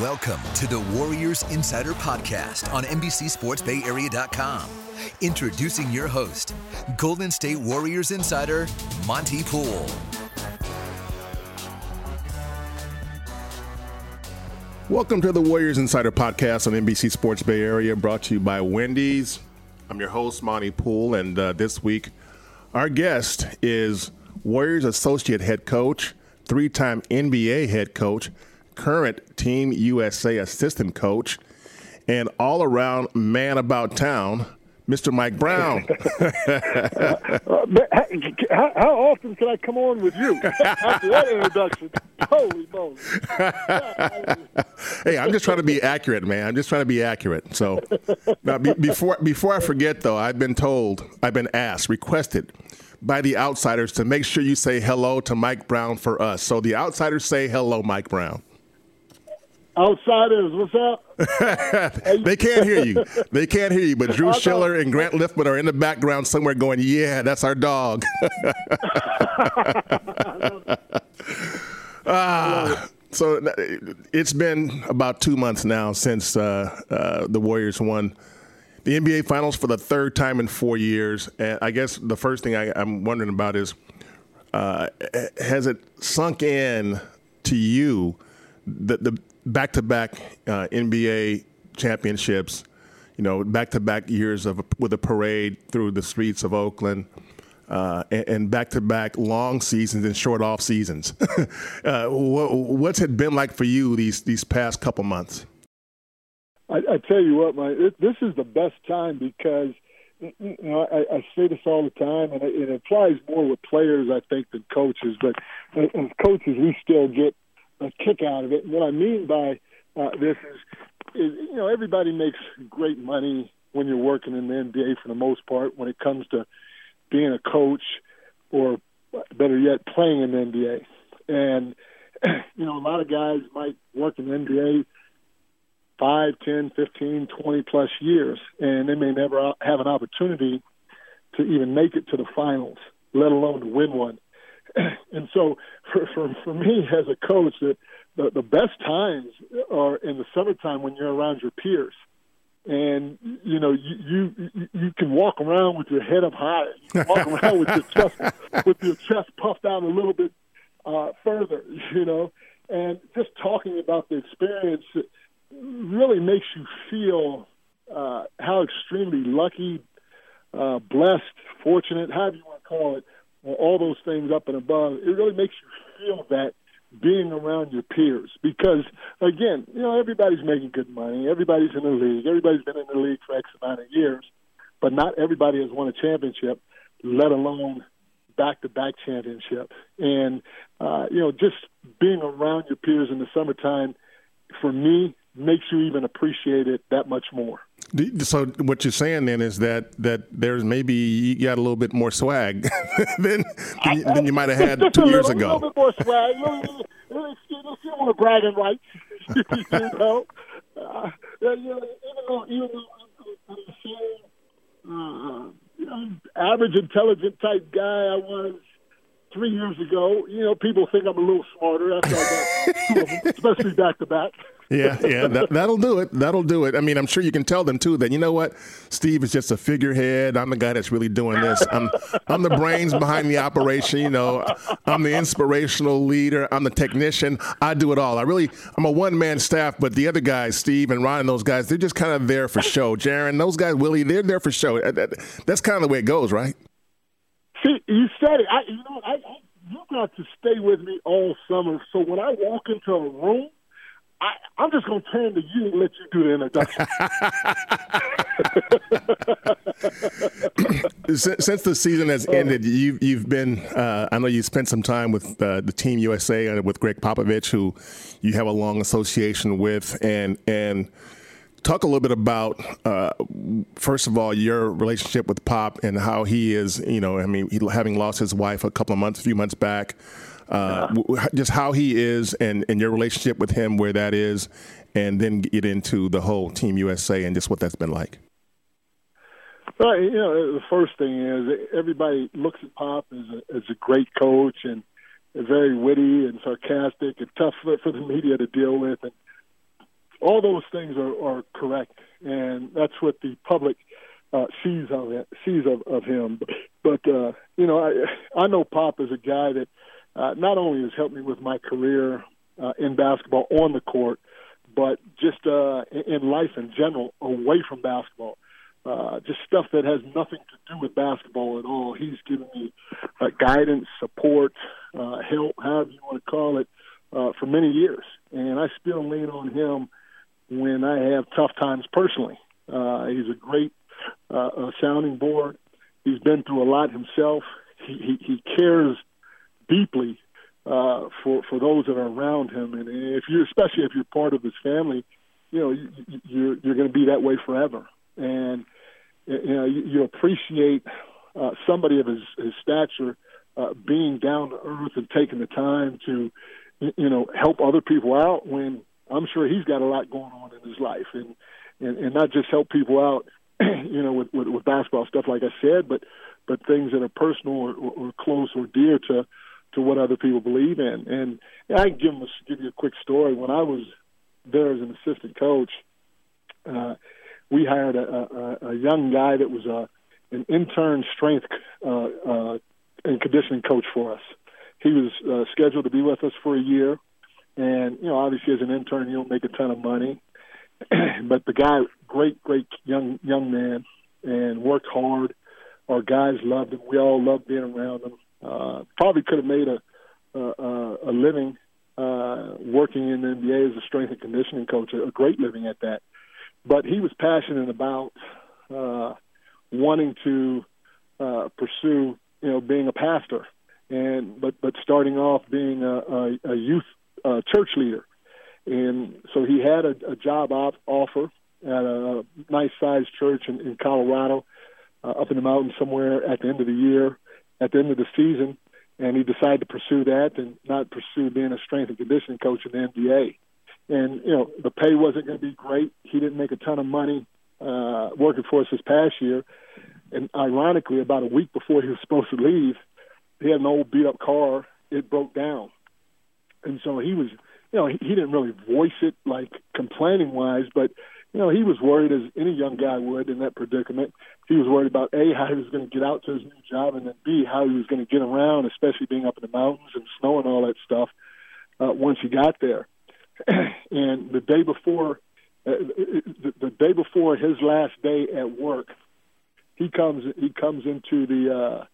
Welcome to the Warriors Insider Podcast on NBCSportsBayArea.com. Introducing your host, Golden State Warriors Insider, Monty Poole. Welcome to the Warriors Insider Podcast on NBC Sports Bay Area, brought to you by Wendy's. I'm your host, Monty Poole, and this week our guest is Warriors Associate Head Coach, three-time NBA Head Coach, current Team USA assistant coach, and all-around man about town, Mr. Mike Brown. How often can I come on with you after that introduction? Holy moly. Hey, I'm just trying to be accurate, man. So now, before I forget, though, I've been asked, requested by the Outsiders to make sure you say hello to Mike Brown for us. So the Outsiders say hello, Mike Brown. Outsiders, what's up? They can't hear you. But Drew Schiller and Grant Liffman are in the background somewhere going, yeah, that's our dog. So it's been about 2 months now since the Warriors won the NBA Finals for the third time in 4 years. And I guess the first thing I'm wondering about is, has it sunk in to you that the back-to-back NBA championships, you know, back-to-back years of with a parade through the streets of Oakland, and back-to-back long seasons and short off seasons? What's it been like for you these past couple months? I tell you what, Mike, this is the best time because, you know, I say this all the time, and it applies more with players, I think, than coaches. But as coaches, we still get a kick out of it. And what I mean by this is, you know, everybody makes great money when you're working in the NBA for the most part when it comes to being a coach or, better yet, playing in the NBA. And, you know, a lot of guys might work in the NBA 5, 10, 15, 20-plus years, and they may never have an opportunity to even make it to the finals, let alone to win one. And so for me as a coach, the best times are in the summertime when you're around your peers. And, you know, you can walk around with your head up high. You can walk around with your chest puffed out a little bit further, you know. And just talking about the experience really makes you feel how extremely lucky, blessed, fortunate, however you want to call it, all those things up and above. It really makes you feel that being around your peers because, again, you know, everybody's making good money. Everybody's in the league. Everybody's been in the league for X amount of years, but not everybody has won a championship, let alone back-to-back championship. And, you know, just being around your peers in the summertime, for me, makes you even appreciate it that much more. So what you're saying then is that there's maybe you got a little bit more swag than you might have had just 2 years ago. A little bit more swag. You don't want to brag and write. You know? Even though I'm average intelligent type guy I was 3 years ago, you know, people think I'm a little smarter after I got two of them, especially back-to-back. Yeah, that'll do it. I mean, I'm sure you can tell them, too, that, you know what, Steve is just a figurehead. I'm the guy that's really doing this. I'm the brains behind the operation, you know. I'm the inspirational leader. I'm the technician. I do it all. I'm a one-man staff, but the other guys, Steve and Ron and those guys, they're just kind of there for show. Jaron, those guys, Willie, they're there for show. That's kind of the way it goes, right? See, you said it. You got to stay with me all summer, so when I walk into a room, I'm just going to turn to you and let you do the introduction. Since the season has ended, you've been I know you spent some time with the Team USA with Greg Popovich, who you have a long association with, and talk a little bit about, first of all, your relationship with Pop and how he is, having lost his wife a few months back, just how he is and your relationship with him, where that is, and then get into the whole Team USA and just what that's been like. Well, the first thing is everybody looks at Pop as a great coach and very witty and sarcastic and tough for the media to deal with. And all those things are correct, and that's what the public sees of him. But, I know Pop is a guy that not only has helped me with my career in basketball on the court, but just in life in general away from basketball, just stuff that has nothing to do with basketball at all. He's given me guidance, support, help, however you want to call it, for many years. And I still lean on him when I have tough times personally. He's a great sounding board. He's been through a lot himself. He cares deeply for those that are around him, and especially if you're part of his family, you're going to be that way forever. And you appreciate somebody of his stature being down to earth and taking the time to help other people out when I'm sure he's got a lot going on in his life, and not just help people out, with basketball stuff, like I said, but things that are personal or close or dear to what other people believe in. And I can give you a quick story. When I was there as an assistant coach, we hired a young guy that was an intern strength and conditioning coach for us. He was scheduled to be with us for a year. And, obviously as an intern, you don't make a ton of money. But the guy, great young man, and worked hard. Our guys loved him. We all loved being around him. Probably could have made a living working in the NBA as a strength and conditioning coach, a great living at that. But he was passionate about wanting to pursue, being a pastor, but starting off being a youth church leader. And so he had a job offer at a nice-sized church in Colorado, up in the mountains somewhere at the end of the year, at the end of the season, and he decided to pursue that and not pursue being a strength and conditioning coach in the NBA. And, the pay wasn't going to be great. He didn't make a ton of money working for us this past year. And ironically, about a week before he was supposed to leave, he had an old beat-up car. It broke down. And so he was... he didn't really voice it like complaining-wise, but, he was worried, as any young guy would in that predicament. He was worried about, A, how he was going to get out to his new job, and then, B, how he was going to get around, especially being up in the mountains and snow and all that stuff once he got there. And the day before his last day at work, he comes into the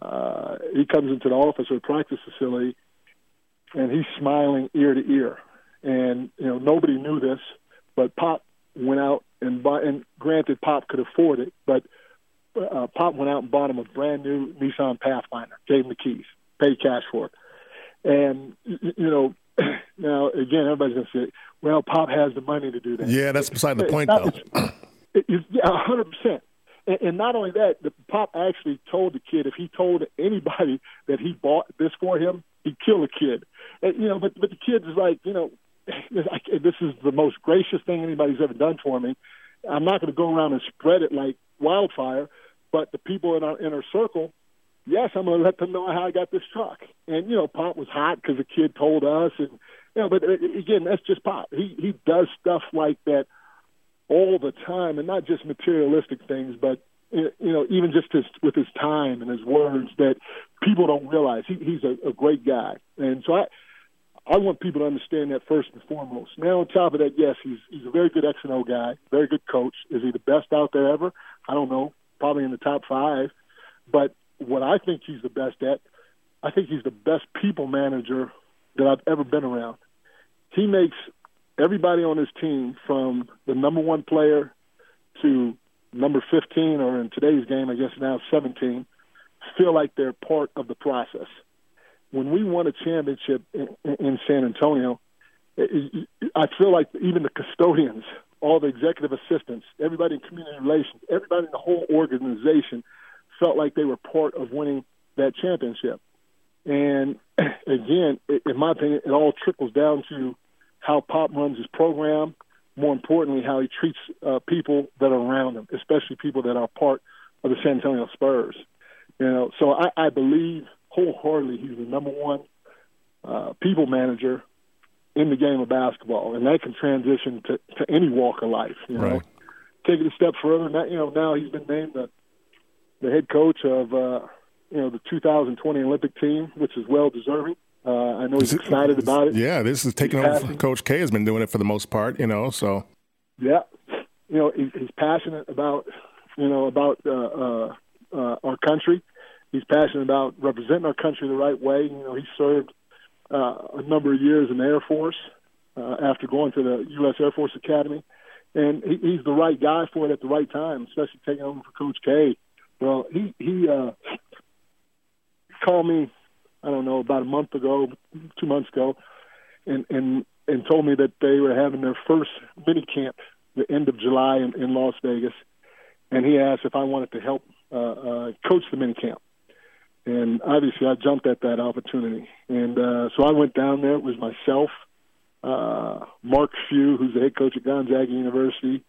office or practice facility. And he's smiling ear to ear. And, nobody knew this, but Pop went out and granted, Pop could afford it, but Pop went out and bought him a brand-new Nissan Pathfinder, gave him the keys, paid cash for it. And, now, again, everybody's going to say, well, Pop has the money to do that. Yeah, that's beside the point, though. Yeah, 100%. And not only that, Pop actually told the kid, if he told anybody that he bought this for him, he'd kill the kid. But the kid is like, this is the most gracious thing anybody's ever done for me. I'm not going to go around and spread it like wildfire, but the people in our inner circle, yes, I'm going to let them know how I got this truck. And, Pop was hot because the kid told us. And, but again, that's just Pop. He does stuff like that all the time, and not just materialistic things, but even just with his time and his words that people don't realize. He's a great guy. And so I want people to understand that first and foremost. Now, on top of that, yes, he's a very good X and O guy, very good coach. Is he the best out there ever? I don't know, probably in the top 5. But what I think he's the best at, I think he's the best people manager that I've ever been around. He makes everybody on his team, from the number 1 player to number 15, or in today's game, I guess now 17, feel like they're part of the process. When we won a championship in San Antonio, I feel like even the custodians, all the executive assistants, everybody in community relations, everybody in the whole organization felt like they were part of winning that championship. And again, in my opinion, it all trickles down to how Pop runs his program, more importantly, how he treats people that are around him, especially people that are part of the San Antonio Spurs. You know, so I believe wholeheartedly he's the number one people manager in the game of basketball, and that can transition to any walk of life. You know, right. Take it a step further. Now, you know, now he's been named the head coach of the 2020 Olympic team, which is well deserving. I know he's excited about it. Yeah, this is taking over. Coach K has been doing it for the most part. You know, so yeah, you know, he's passionate about our country. He's passionate about representing our country the right way. You know, he served a number of years in the Air Force after going to the U.S. Air Force Academy. And he's the right guy for it at the right time, especially taking over for Coach K. Well, he called me, I don't know, about 2 months ago, and told me that they were having their first mini camp the end of July in Las Vegas. And he asked if I wanted to help coach the mini camp. And obviously I jumped at that opportunity. And so I went down there. It was myself, Mark Few, who's the head coach at Gonzaga University,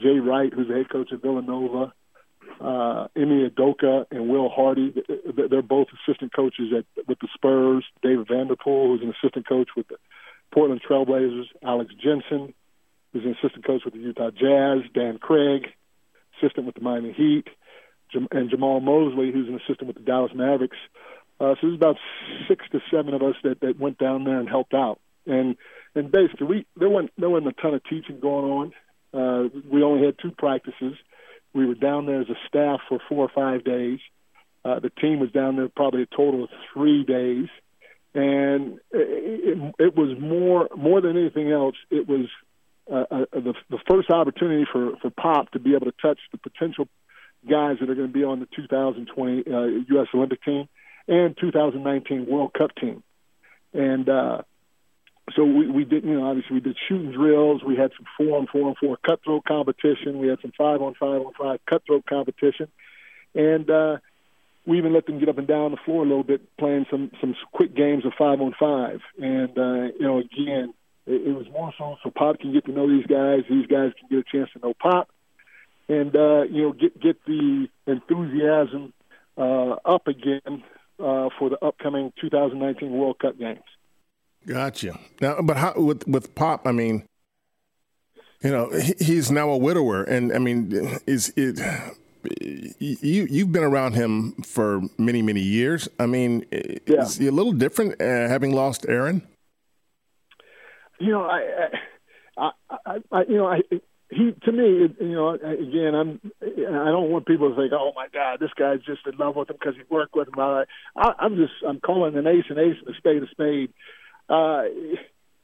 Jay Wright, who's the head coach at Villanova, Emi Adoka and Will Hardy. They're both assistant coaches with the Spurs, David Vanderpool, who's an assistant coach with the Portland Trailblazers, Alex Jensen, who's an assistant coach with the Utah Jazz, Dan Craig, assistant with the Miami Heat, and Jamal Mosley, who's an assistant with the Dallas Mavericks. So there's about 6 to 7 of us that went down there and helped out. And basically, there wasn't a ton of teaching going on. We only had 2 practices. We were down there as a staff for 4 or 5 days. The team was down there probably a total of 3 days. And it was more than anything else, it was the first opportunity for Pop to be able to touch the potential guys that are going to be on the 2020 U.S. Olympic team and 2019 World Cup team. And so we did, you know, obviously we did shooting drills. We had some 4-on-4 cutthroat competition. We had some 5-on-5 cutthroat competition. And we even let them get up and down the floor a little bit, playing some quick games of 5-on-5. And, you know, again, it was more so Pop can get to know these guys. These guys can get a chance to know Pop. And, you know, get the enthusiasm up again for the upcoming 2019 World Cup games. Gotcha. Now, but how, with Pop, I mean, you know, he's now a widower. And, I mean, you've been around him for many, many years. I mean, Is he a little different having lost Erin? You know, he, to me, you know, again, I don't want people to think, oh my God, this guy's just in love with him because he worked with him. I'm calling an ace and a spade a spade.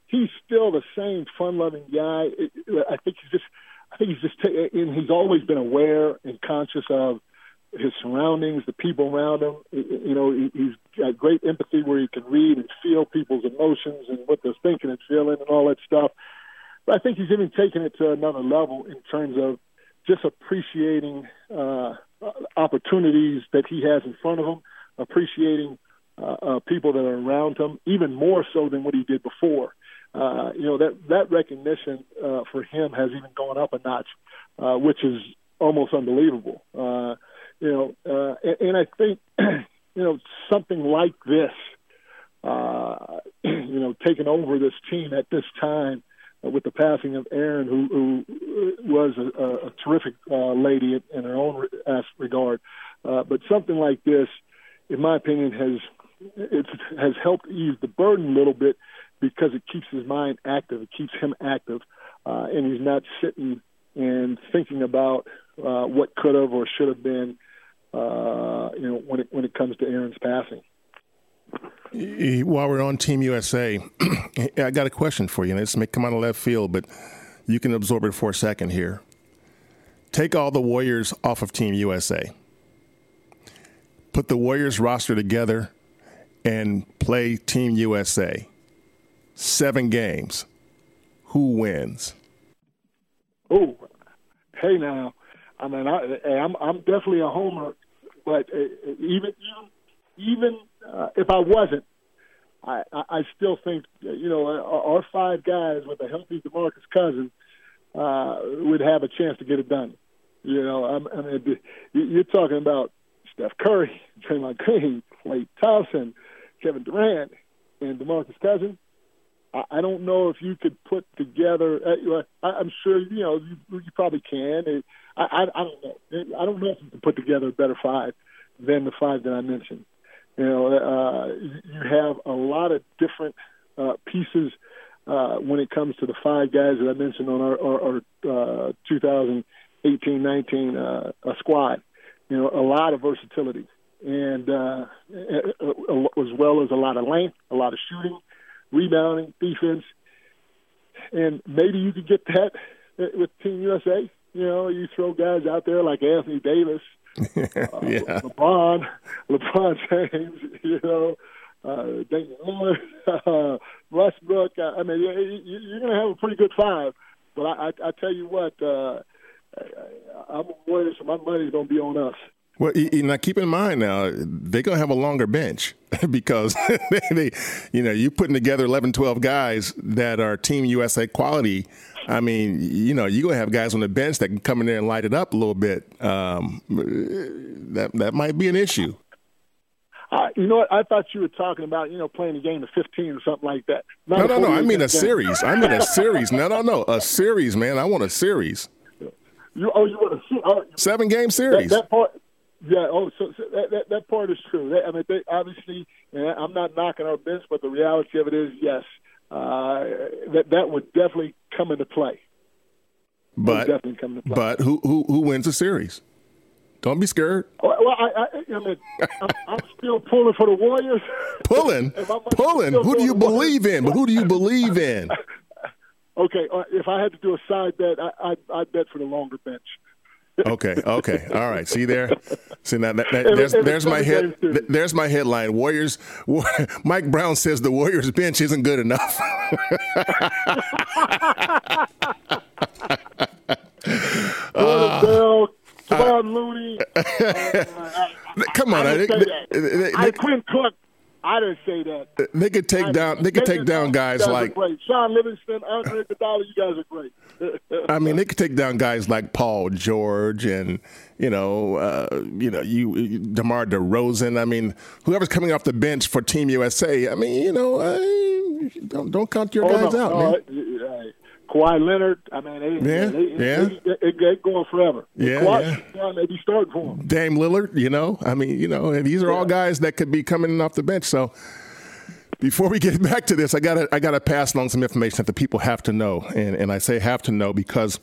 He's still the same fun-loving guy. I think he's always been aware and conscious of his surroundings, the people around him. You know, he's got great empathy where he can read and feel people's emotions and what they're thinking and feeling and all that stuff. I think he's even taken it to another level in terms of just appreciating opportunities that he has in front of him, appreciating people that are around him, even more so than what he did before. You know, that recognition for him has even gone up a notch, which is almost unbelievable. You know, and I think, you know, something like this, you know, taking over this team at this time, with the passing of Erin, who was a terrific lady in her own regard. But something like this, in my opinion, has helped ease the burden a little bit because it keeps his mind active. It keeps him active, and he's not sitting and thinking about what could have or should have been, you know, when it comes to Erin's passing. While we're on Team USA, I got a question for you, and this may come out of left field, but you can absorb it for a second here. Take all the Warriors off of Team USA. Put the Warriors roster together and play Team USA. 7 games. Who wins? Oh, hey now. I mean, I'm definitely a homer, but even if I wasn't, I still think, you know, our 5 guys with a healthy DeMarcus Cousins would have a chance to get it done. You know, I mean, you're talking about Steph Curry, Draymond Green, Clay Thompson, Kevin Durant, and DeMarcus Cousins. I don't know if you could put together. I'm sure you know you probably can. I don't know. I don't know if you can put together a better 5 than the 5 that I mentioned. You know, you have a lot of different pieces when it comes to the 5 guys that I mentioned on our 2018-19 squad. You know, a lot of versatility, and as well as a lot of length, a lot of shooting, rebounding, defense, and maybe you could get that with Team USA. You know, you throw guys out there like Anthony Davis, yeah. LeBron James, you know, Damian Lillard, Westbrook. I mean, you're going to have a pretty good 5. But I tell you what, I'm a Warrior, so my money's going to be on us. Well, now keep in mind now, they're going to have a longer bench because, you know, you're putting together 11, 12 guys that are Team USA quality. I mean, you know, you're going to have guys on the bench that can come in there and light it up a little bit. That might be an issue. You know what? I thought you were talking about, you know, playing a game of 15 or something like that. No. I mean a series. I mean a series. No. A series, man. I want a series. You want a 7-game series. That part. Yeah, so that part is true. I mean, they obviously, and I'm not knocking our bench, but the reality of it is, yes, that would definitely come into play. But who wins the series? Don't be scared. Well, I'm still pulling for the Warriors. Pulling. Who do you believe in? But who do you believe in? Okay, if I had to do a side bet, I'd bet for the longer bench. Okay. All right. See there. See now. There's my headline. Warriors. Mike Brown says the Warriors bench isn't good enough. Kevon Looney. Come on. I Quinn Cook. I didn't say that. They could take down. They could take down guys like Sean Livingston, Andre Iguodala. You guys are great. I mean, they could take down guys like Paul George and you DeMar DeRozan. I mean, whoever's coming off the bench for Team USA. I mean, you know, don't count your guys out, man. Kawhi Leonard. I mean, they're going forever. Yeah, Kawhi, they be starting for them. Dame Lillard, you know. I mean, you know, and these are all guys that could be coming off the bench. So before we get back to this, I gotta pass along some information that the people have to know, and I say have to know because,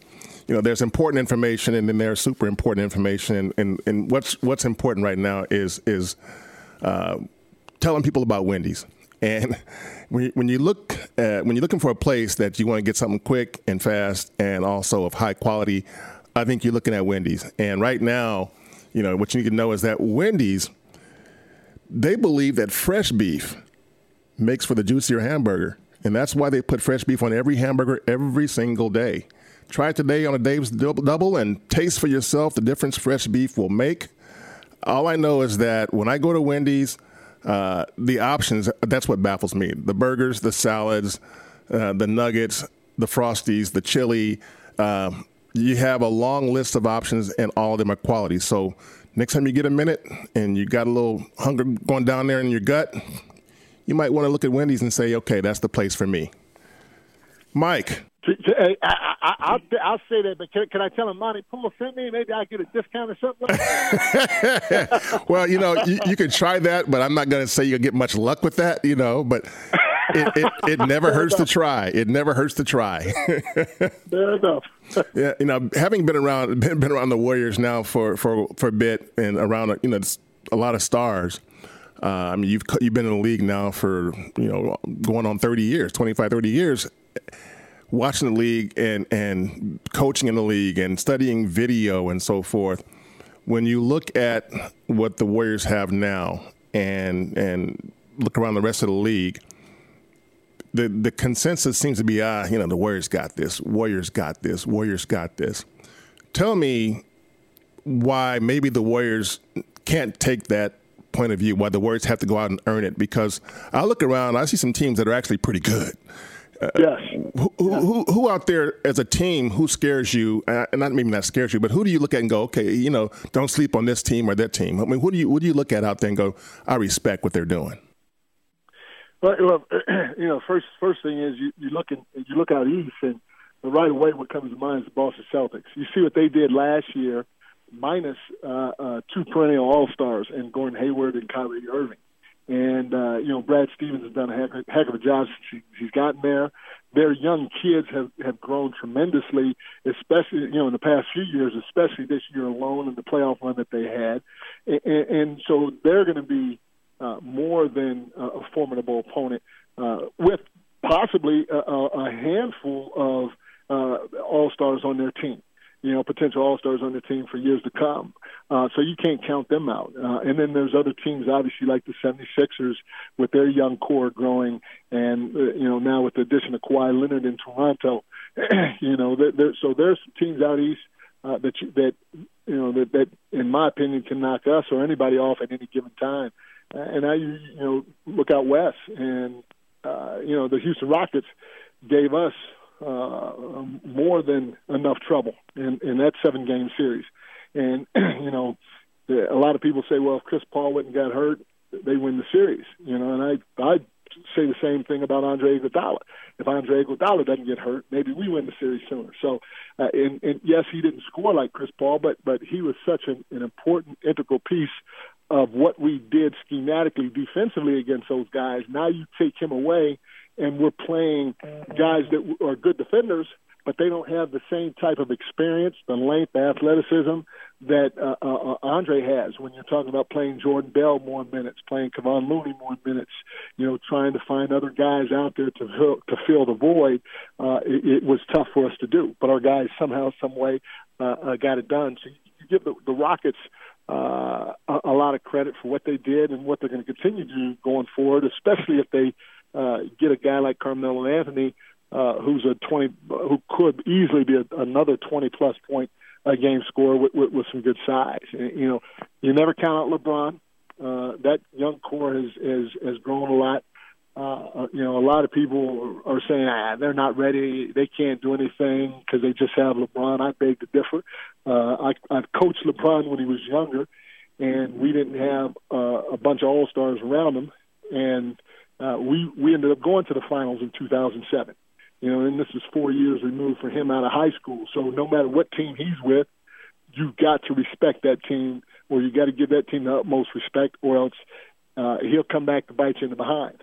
you know, there's important information and then there's super important information, and what's important right now is telling people about Wendy's. And when you're looking for a place that you want to get something quick and fast and also of high quality, I think you're looking at Wendy's. And right now, you know, what you need to know is that Wendy's, they believe that fresh beef makes for the juicier hamburger. And that's why they put fresh beef on every hamburger every single day. Try it today on a Dave's Double and taste for yourself the difference fresh beef will make. All I know is that when I go to Wendy's, the options, that's what baffles me. The burgers, the salads, the nuggets, the Frosties, the chili. You have a long list of options, and all of them are quality. So next time you get a minute and you got a little hunger going down there in your gut, you might want to look at Wendy's and say, okay, that's the place for me. Mike. I'll say that, but can I tell him Monty Poole sent me? Maybe I get a discount or something like that? Well, you know, you can try that, but I'm not going to say you'll get much luck with that, you know, but it never hurts to try. It never hurts to try. Fair enough. Yeah, you know, having been around the Warriors now for a bit and around, you know, a lot of stars, I mean, you've been in the league now for, you know, going on 30 years, 25, 30 years. watching the league and coaching in the league and studying video and so forth, when you look at what the Warriors have now and look around the rest of the league, the consensus seems to be, the Warriors got this, Warriors got this, Warriors got this. Tell me why maybe the Warriors can't take that point of view, why the Warriors have to go out and earn it, because I look around, I see some teams that are actually pretty good. Yes. Who out there as a team who scares you? Not scares you, but who do you look at and go, okay, don't sleep on this team or that team? I mean, who do you look at out there and go, I respect what they're doing? Well, first thing is you look out east, and right away what comes to mind is the Boston Celtics. You see what they did last year, minus two perennial All-Stars and Gordon Hayward and Kyrie Irving. And, Brad Stevens has done a heck of a job since he's gotten there. Their young kids have grown tremendously, especially, in the past few years, especially this year alone in the playoff run that they had. And so they're going to be more than a formidable opponent with possibly a handful of all-stars on their team. Potential all-stars on the team for years to come. So you can't count them out. And then there's other teams, obviously, like the 76ers with their young core growing. And, now with the addition of Kawhi Leonard in Toronto, so there's some teams out east that in my opinion, can knock us or anybody off at any given time. And I, look out west. And, the Houston Rockets gave us more than enough trouble in that 7-game series. And, a lot of people say, well, if Chris Paul wouldn't got hurt, they win the series. And I say the same thing about Andre Iguodala. If Andre Iguodala doesn't get hurt, maybe we win the series sooner. So, and yes, he didn't score like Chris Paul, but he was such an important, integral piece of what we did schematically defensively against those guys. Now you take him away, and we're playing guys that are good defenders, but they don't have the same type of experience, the length, the athleticism that Andre has when you're talking about playing Jordan Bell more minutes, playing Kevon Looney more minutes, trying to find other guys out there to fill the void. It was tough for us to do, but our guys somehow, some way got it done. So you give the Rockets a lot of credit for what they did and what they're going to continue to do going forward, especially if they get a guy like Carmelo Anthony, who could easily be another 20-plus point a game scorer with some good size. You never count out LeBron. That young core has grown a lot. A lot of people are saying they're not ready, they can't do anything because they just have LeBron. I beg to differ. I've coached LeBron when he was younger, and we didn't have a bunch of all-stars around him, and we ended up going to the finals in 2007. And this is 4 years removed for him out of high school. So no matter what team he's with, you've got to respect that team, or you got to give that team the utmost respect, or else he'll come back to bite you in the behind.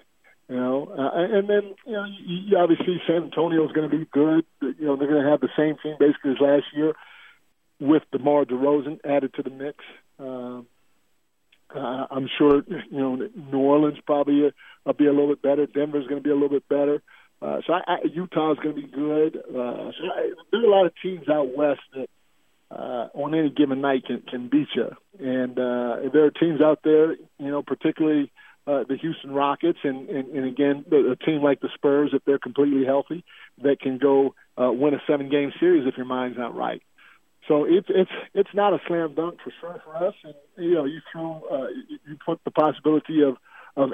And then you obviously San Antonio is going to be good. They're going to have the same team basically as last year, with DeMar DeRozan added to the mix. I'm sure New Orleans probably will be a little bit better. Denver's going to be a little bit better. So Utah's going to be good. So there's a lot of teams out west that on any given night can beat you. And there are teams out there, particularly the Houston Rockets and again, a team like the Spurs, if they're completely healthy, that can go win a 7-game series if your mind's not right. So it's not a slam dunk for sure for us. And you put the possibility of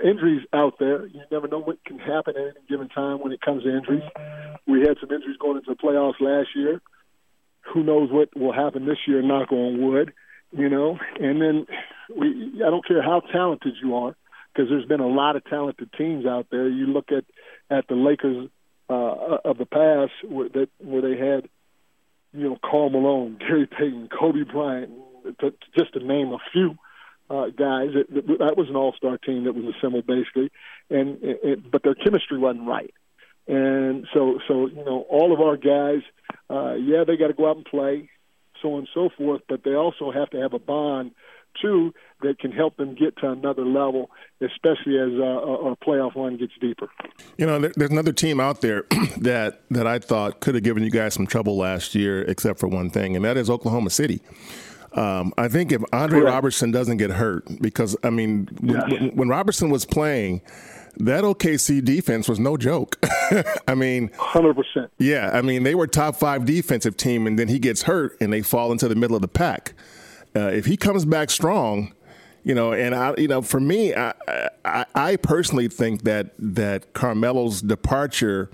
injuries out there. You never know what can happen at any given time when it comes to injuries. We had some injuries going into the playoffs last year. Who knows what will happen this year? Knock on wood, And then I don't care how talented you are, because there's been a lot of talented teams out there. You look at the Lakers of the past, where they had, Karl Malone, Gary Payton, Kobe Bryant, just to name a few guys. That was an all-star team that was assembled basically, but their chemistry wasn't right. And so all of our guys, they got to go out and play, so on and so forth, but they also have to have a bond two, that can help them get to another level, especially as our playoff line gets deeper. You know, there's another team out there that I thought could have given you guys some trouble last year, except for one thing, and that is Oklahoma City. I think if Andre Roberson doesn't get hurt, because, I mean, when Roberson was playing, that OKC defense was no joke. I mean, 100%. Yeah, I mean, they were top 5 defensive team, and then he gets hurt, and they fall into the middle of the pack. If he comes back strong, you know, and for me, I personally think that Carmelo's departure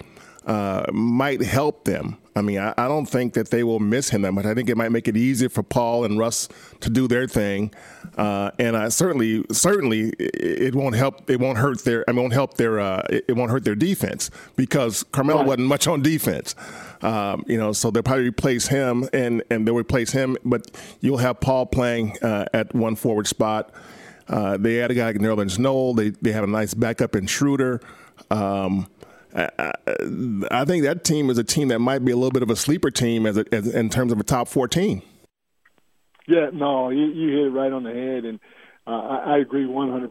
might help them. I mean, I don't think that they will miss him that much. I think it might make it easier for Paul and Russ to do their thing, and certainly it won't help. It won't hurt their. I mean, won't help their. It won't hurt their defense, because Carmelo wasn't much on defense. So they'll probably replace him, and they'll replace him. But you'll have Paul playing at one forward spot. They had a guy like Nerlens Noel. They have a nice backup in Schroeder. I think that team is a team that might be a little bit of a sleeper team as in terms of a top 4 team. Yeah, no, you hit it right on the head, and I agree 100%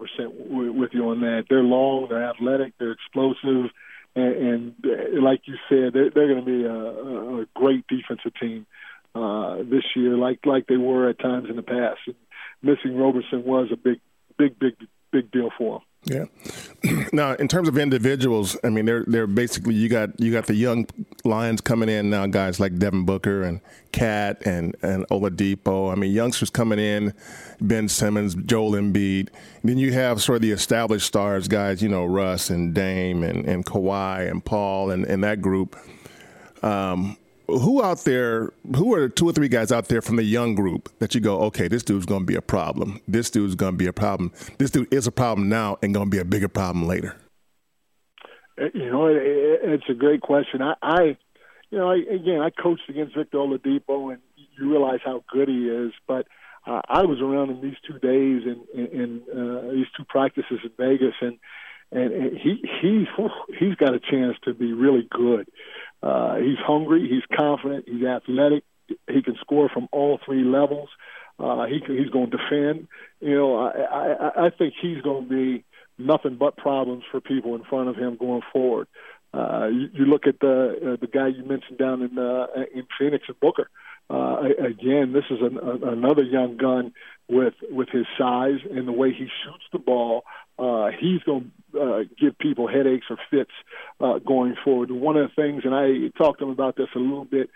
with you on that. They're long, they're athletic, they're explosive, and like you said, they're going to be a great defensive team this year, like they were at times in the past. Missing Roberson was a big deal for them. Yeah. Now, in terms of individuals, I mean, they're basically you got the young lions coming in now, guys like Devin Booker and Cat and Oladipo. I mean, youngsters coming in, Ben Simmons, Joel Embiid. And then you have sort of the established stars, guys, you know, Russ and Dame and Kawhi and Paul and that group. Who are 2 or 3 guys out there from the young group that you go, okay, this dude's going to be a problem. This dude's going to be a problem. This dude is a problem now and going to be a bigger problem later. You know, it's a great question. I coached against Victor Oladipo, and you realize how good he is. But I was around him these 2 days in these 2 practices in Vegas, and he's got a chance to be really good. He's hungry. He's confident. He's athletic. He can score from all 3 levels. He's going to defend. You know, I think he's going to be nothing but problems for people in front of him going forward. You look at the guy you mentioned down in Phoenix, and Booker. Again, this is another young gun with his size and the way he shoots the ball. He's going to give people headaches or fits going forward. One of the things, and I talked to him about this a little bit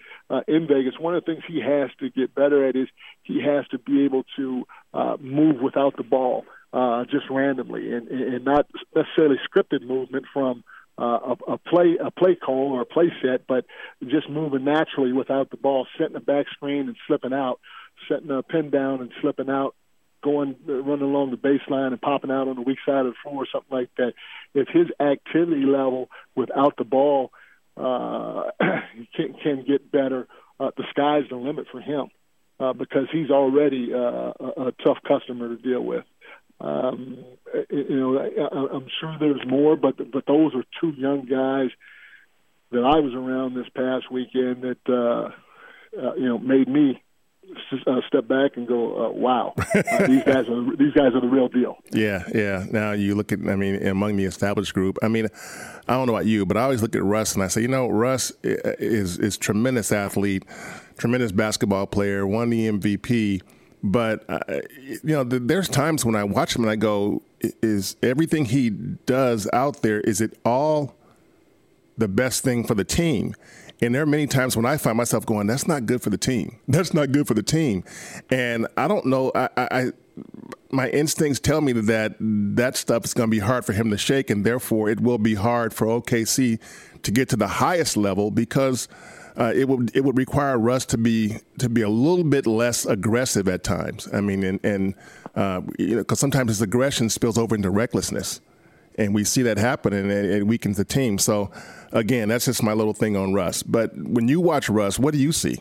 in Vegas, one of the things he has to get better at is he has to be able to move without the ball just randomly and not necessarily scripted movement from a play call or a play set, but just moving naturally without the ball, setting a back screen and slipping out, setting a pin down and slipping out, running along the baseline and popping out on the weak side of the floor or something like that. If his activity level without the ball can get better, the sky's the limit for him because he's already a tough customer to deal with. I'm sure there's more, but those are 2 young guys that I was around this past weekend that made me step back and go, wow, these guys are the real deal. Yeah. Now you look at, I mean, among the established group, I mean, I don't know about you, but I always look at Russ and I say, you know, Russ is tremendous athlete, tremendous basketball player, won the MVP. But, there's times when I watch him and I go, is everything he does out there, is it all the best thing for the team? And there are many times when I find myself going, that's not good for the team. That's not good for the team. And I don't know. My instincts tell me that stuff is going to be hard for him to shake, and therefore it will be hard for OKC to get to the highest level because – it would require Russ to be a little bit less aggressive at times. I mean, because sometimes his aggression spills over into recklessness, and we see that happen, and it weakens the team. So, again, that's just my little thing on Russ. But when you watch Russ, what do you see?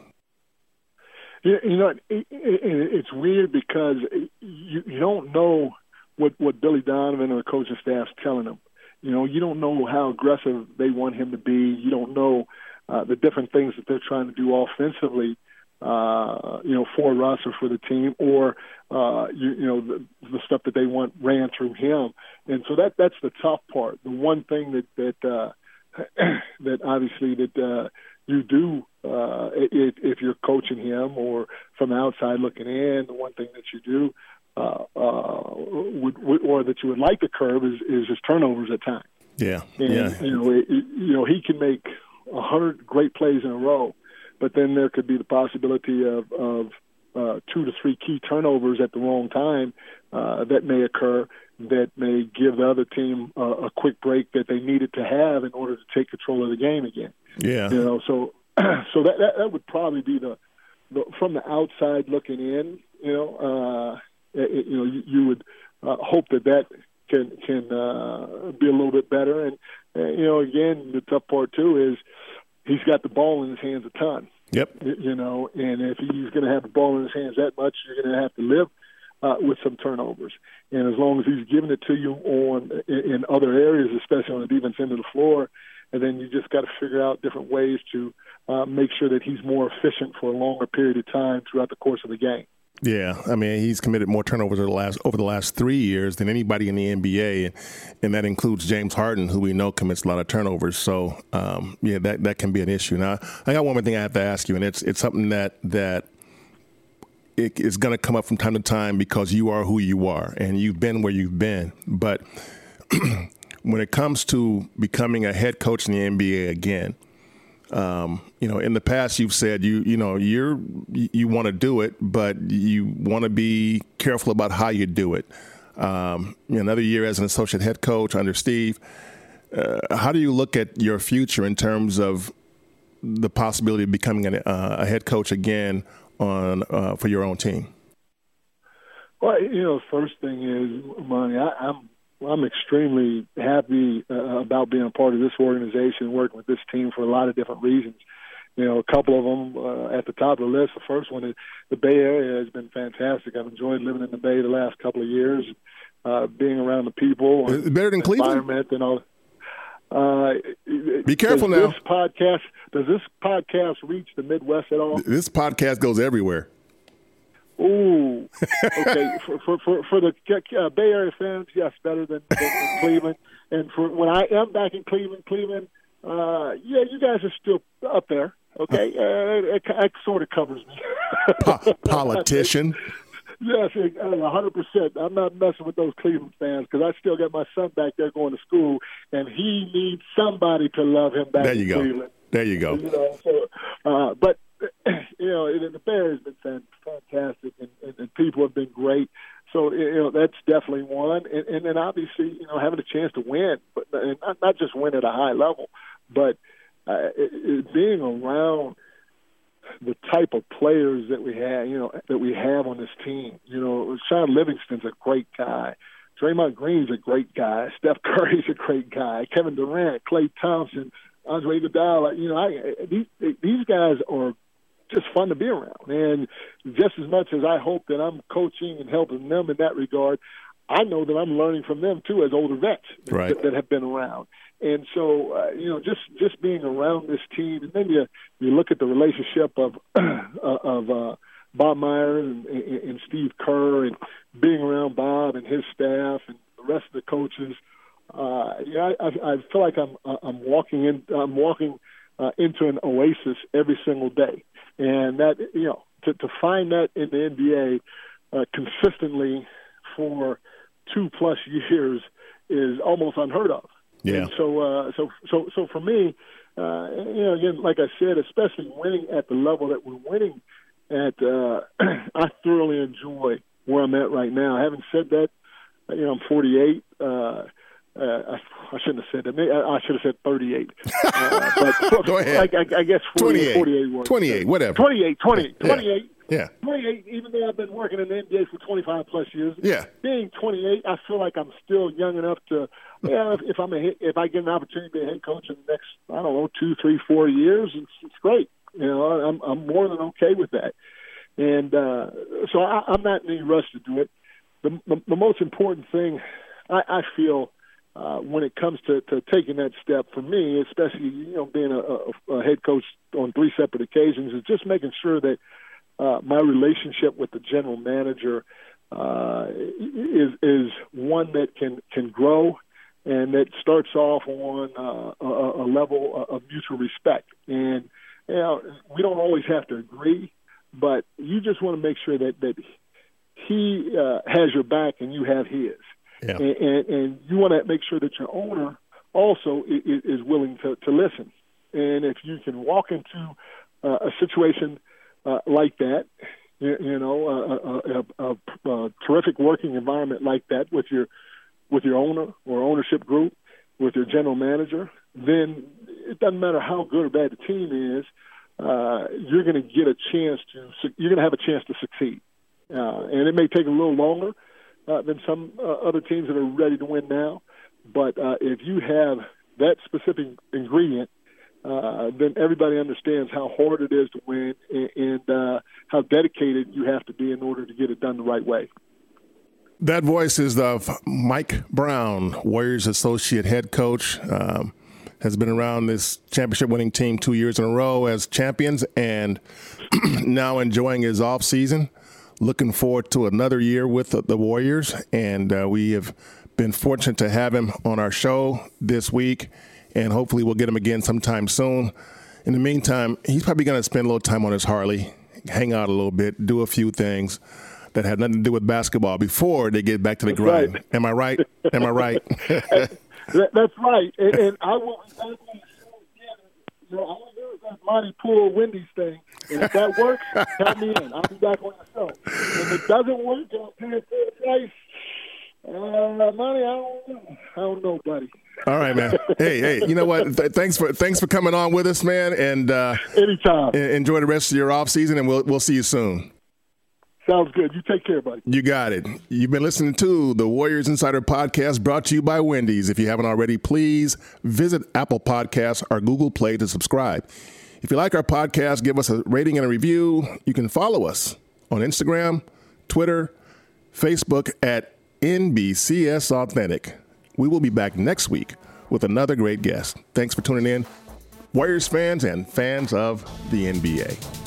You know, it's weird because you don't know what Billy Donovan or the coaching staff's telling him. You know, you don't know how aggressive they want him to be. You don't know the different things that they're trying to do offensively for Russ or for the team, or the stuff that they want ran through him. And so that's the tough part. The one thing that obviously you do if you're coaching him or from outside looking in, the one thing that you do or that you would like to curb is his turnovers at times. Yeah, and, yeah. He can make 100 great plays in a row, but then there could be the possibility of 2 to 3 key turnovers at the wrong time that may occur, that may give the other team a quick break that they needed to have in order to take control of the game again. Yeah, so that would probably be the from the outside looking in. You would hope that can be a little bit better. And again, the tough part too is he's got the ball in his hands a ton. Yep. And if he's going to have the ball in his hands that much, you're going to have to live with some turnovers. And as long as he's giving it to you in other areas, especially on the defense end of the floor, and then you just got to figure out different ways to make sure that he's more efficient for a longer period of time throughout the course of the game. Yeah, I mean, he's committed more turnovers over the last 3 years than anybody in the NBA, and that includes James Harden, who we know commits a lot of turnovers. So, that can be an issue. Now, I got one more thing I have to ask you, and it's something that it's going to come up from time to time because you are who you are, and you've been where you've been. But when it comes to becoming a head coach in the NBA again, in the past you've said you want to do it, but you want to be careful about how you do it. Another year as an associate head coach under Steve, how do you look at your future in terms of the possibility of becoming a head coach again for your own team? Well, first thing is, Monty, I'm extremely happy about being a part of this organization, working with this team for a lot of different reasons. A couple of them at the top of the list. The first one is the Bay Area has been fantastic. I've enjoyed living in the Bay the last couple of years, being around the people. Is it better than Cleveland? And all. Be careful now. Does this podcast reach the Midwest at all? This podcast goes everywhere. Ooh, okay. for the Bay Area fans, yes, better than Cleveland. And for when I am back in Cleveland, you guys are still up there. Okay, it sort of covers me. Politician. Yes, 100%. I'm not messing with those Cleveland fans because I still got my son back there going to school, and he needs somebody to love him back in Cleveland. There you go. But. The Bear has been fantastic, and people have been great. So, that's definitely one. And then obviously, having a chance to win, but and not just win at a high level, but being around the type of players that we have, that we have on this team. Sean Livingston's a great guy. Draymond Green's a great guy. Steph Curry's a great guy. Kevin Durant, Clay Thompson, Andre Iguodala. These guys are just fun to be around. And just as much as I hope that I'm coaching and helping them in that regard, I know that I'm learning from them too as older vets that have been around. And so, just being around this team, and then you look at the relationship of Bob Myers and Steve Kerr, and being around Bob and his staff and the rest of the coaches. I feel like I'm walking into an oasis every single day. And that, to find that in the NBA consistently for 2+ years is almost unheard of. Yeah. And so for me, again, like I said, especially winning at the level that we're winning at, I thoroughly enjoy where I'm at right now. Having said that, I'm 48. I shouldn't have said that. I should have said 38. But go ahead. I guess 48 works. 28, whatever. 28. Yeah. 28, even though I've been working in the NBA for 25+ years. Yeah. Being 28, I feel like I'm still young enough to, if I get an opportunity to be a head coach in the next, 2, 3, 4 years, it's great. I'm more than okay with that. And so I'm not in any rush to do it. The most important thing I feel when it comes to taking that step for me, especially being a head coach on 3 separate occasions, is just making sure that my relationship with the general manager is one that can grow, and that starts off on a level of mutual respect. And you know, we don't always have to agree, but you just want to make sure that he has your back and you have his. Yeah. And you want to make sure that your owner also is willing to listen. And if you can walk into a situation like that, you know, a terrific working environment like that with your owner or ownership group, with your general manager, then it doesn't matter how good or bad the team is, you're going to have a chance to succeed. And it may take a little longer than some other teams that are ready to win now, but if you have that specific ingredient, then everybody understands how hard it is to win and how dedicated you have to be in order to get it done the right way. That voice is of Mike Brown, Warriors associate head coach, has been around this championship-winning team 2 years in a row as champions, and now enjoying his off season. Looking forward to another year with the Warriors, and we have been fortunate to have him on our show this week, and hopefully we'll get him again sometime soon. In the meantime, he's probably going to spend a little time on his Harley, hang out a little bit, do a few things that had nothing to do with basketball before they get back to the grind. Right. Am I right? Am I right? That's right. And I will be back on the show again. You know, all I do is that Monty Poole Wendy's thing. And if that works, count me in. I'll be back on the show. If it doesn't work, I'll pay it for the price. Monty, I don't know, buddy. All right, man. Hey, you know what? Thanks for coming on with us, man. And anytime. Enjoy the rest of your off season, and we'll see you soon. Sounds good. You take care, buddy. You got it. You've been listening to the Warriors Insider Podcast, brought to you by Wendy's. If you haven't already, please visit Apple Podcasts or Google Play to subscribe. If you like our podcast, give us a rating and a review. You can follow us on Instagram, Twitter, Facebook at NBCS Authentic. We will be back next week with another great guest. Thanks for tuning in, Warriors fans and fans of the NBA.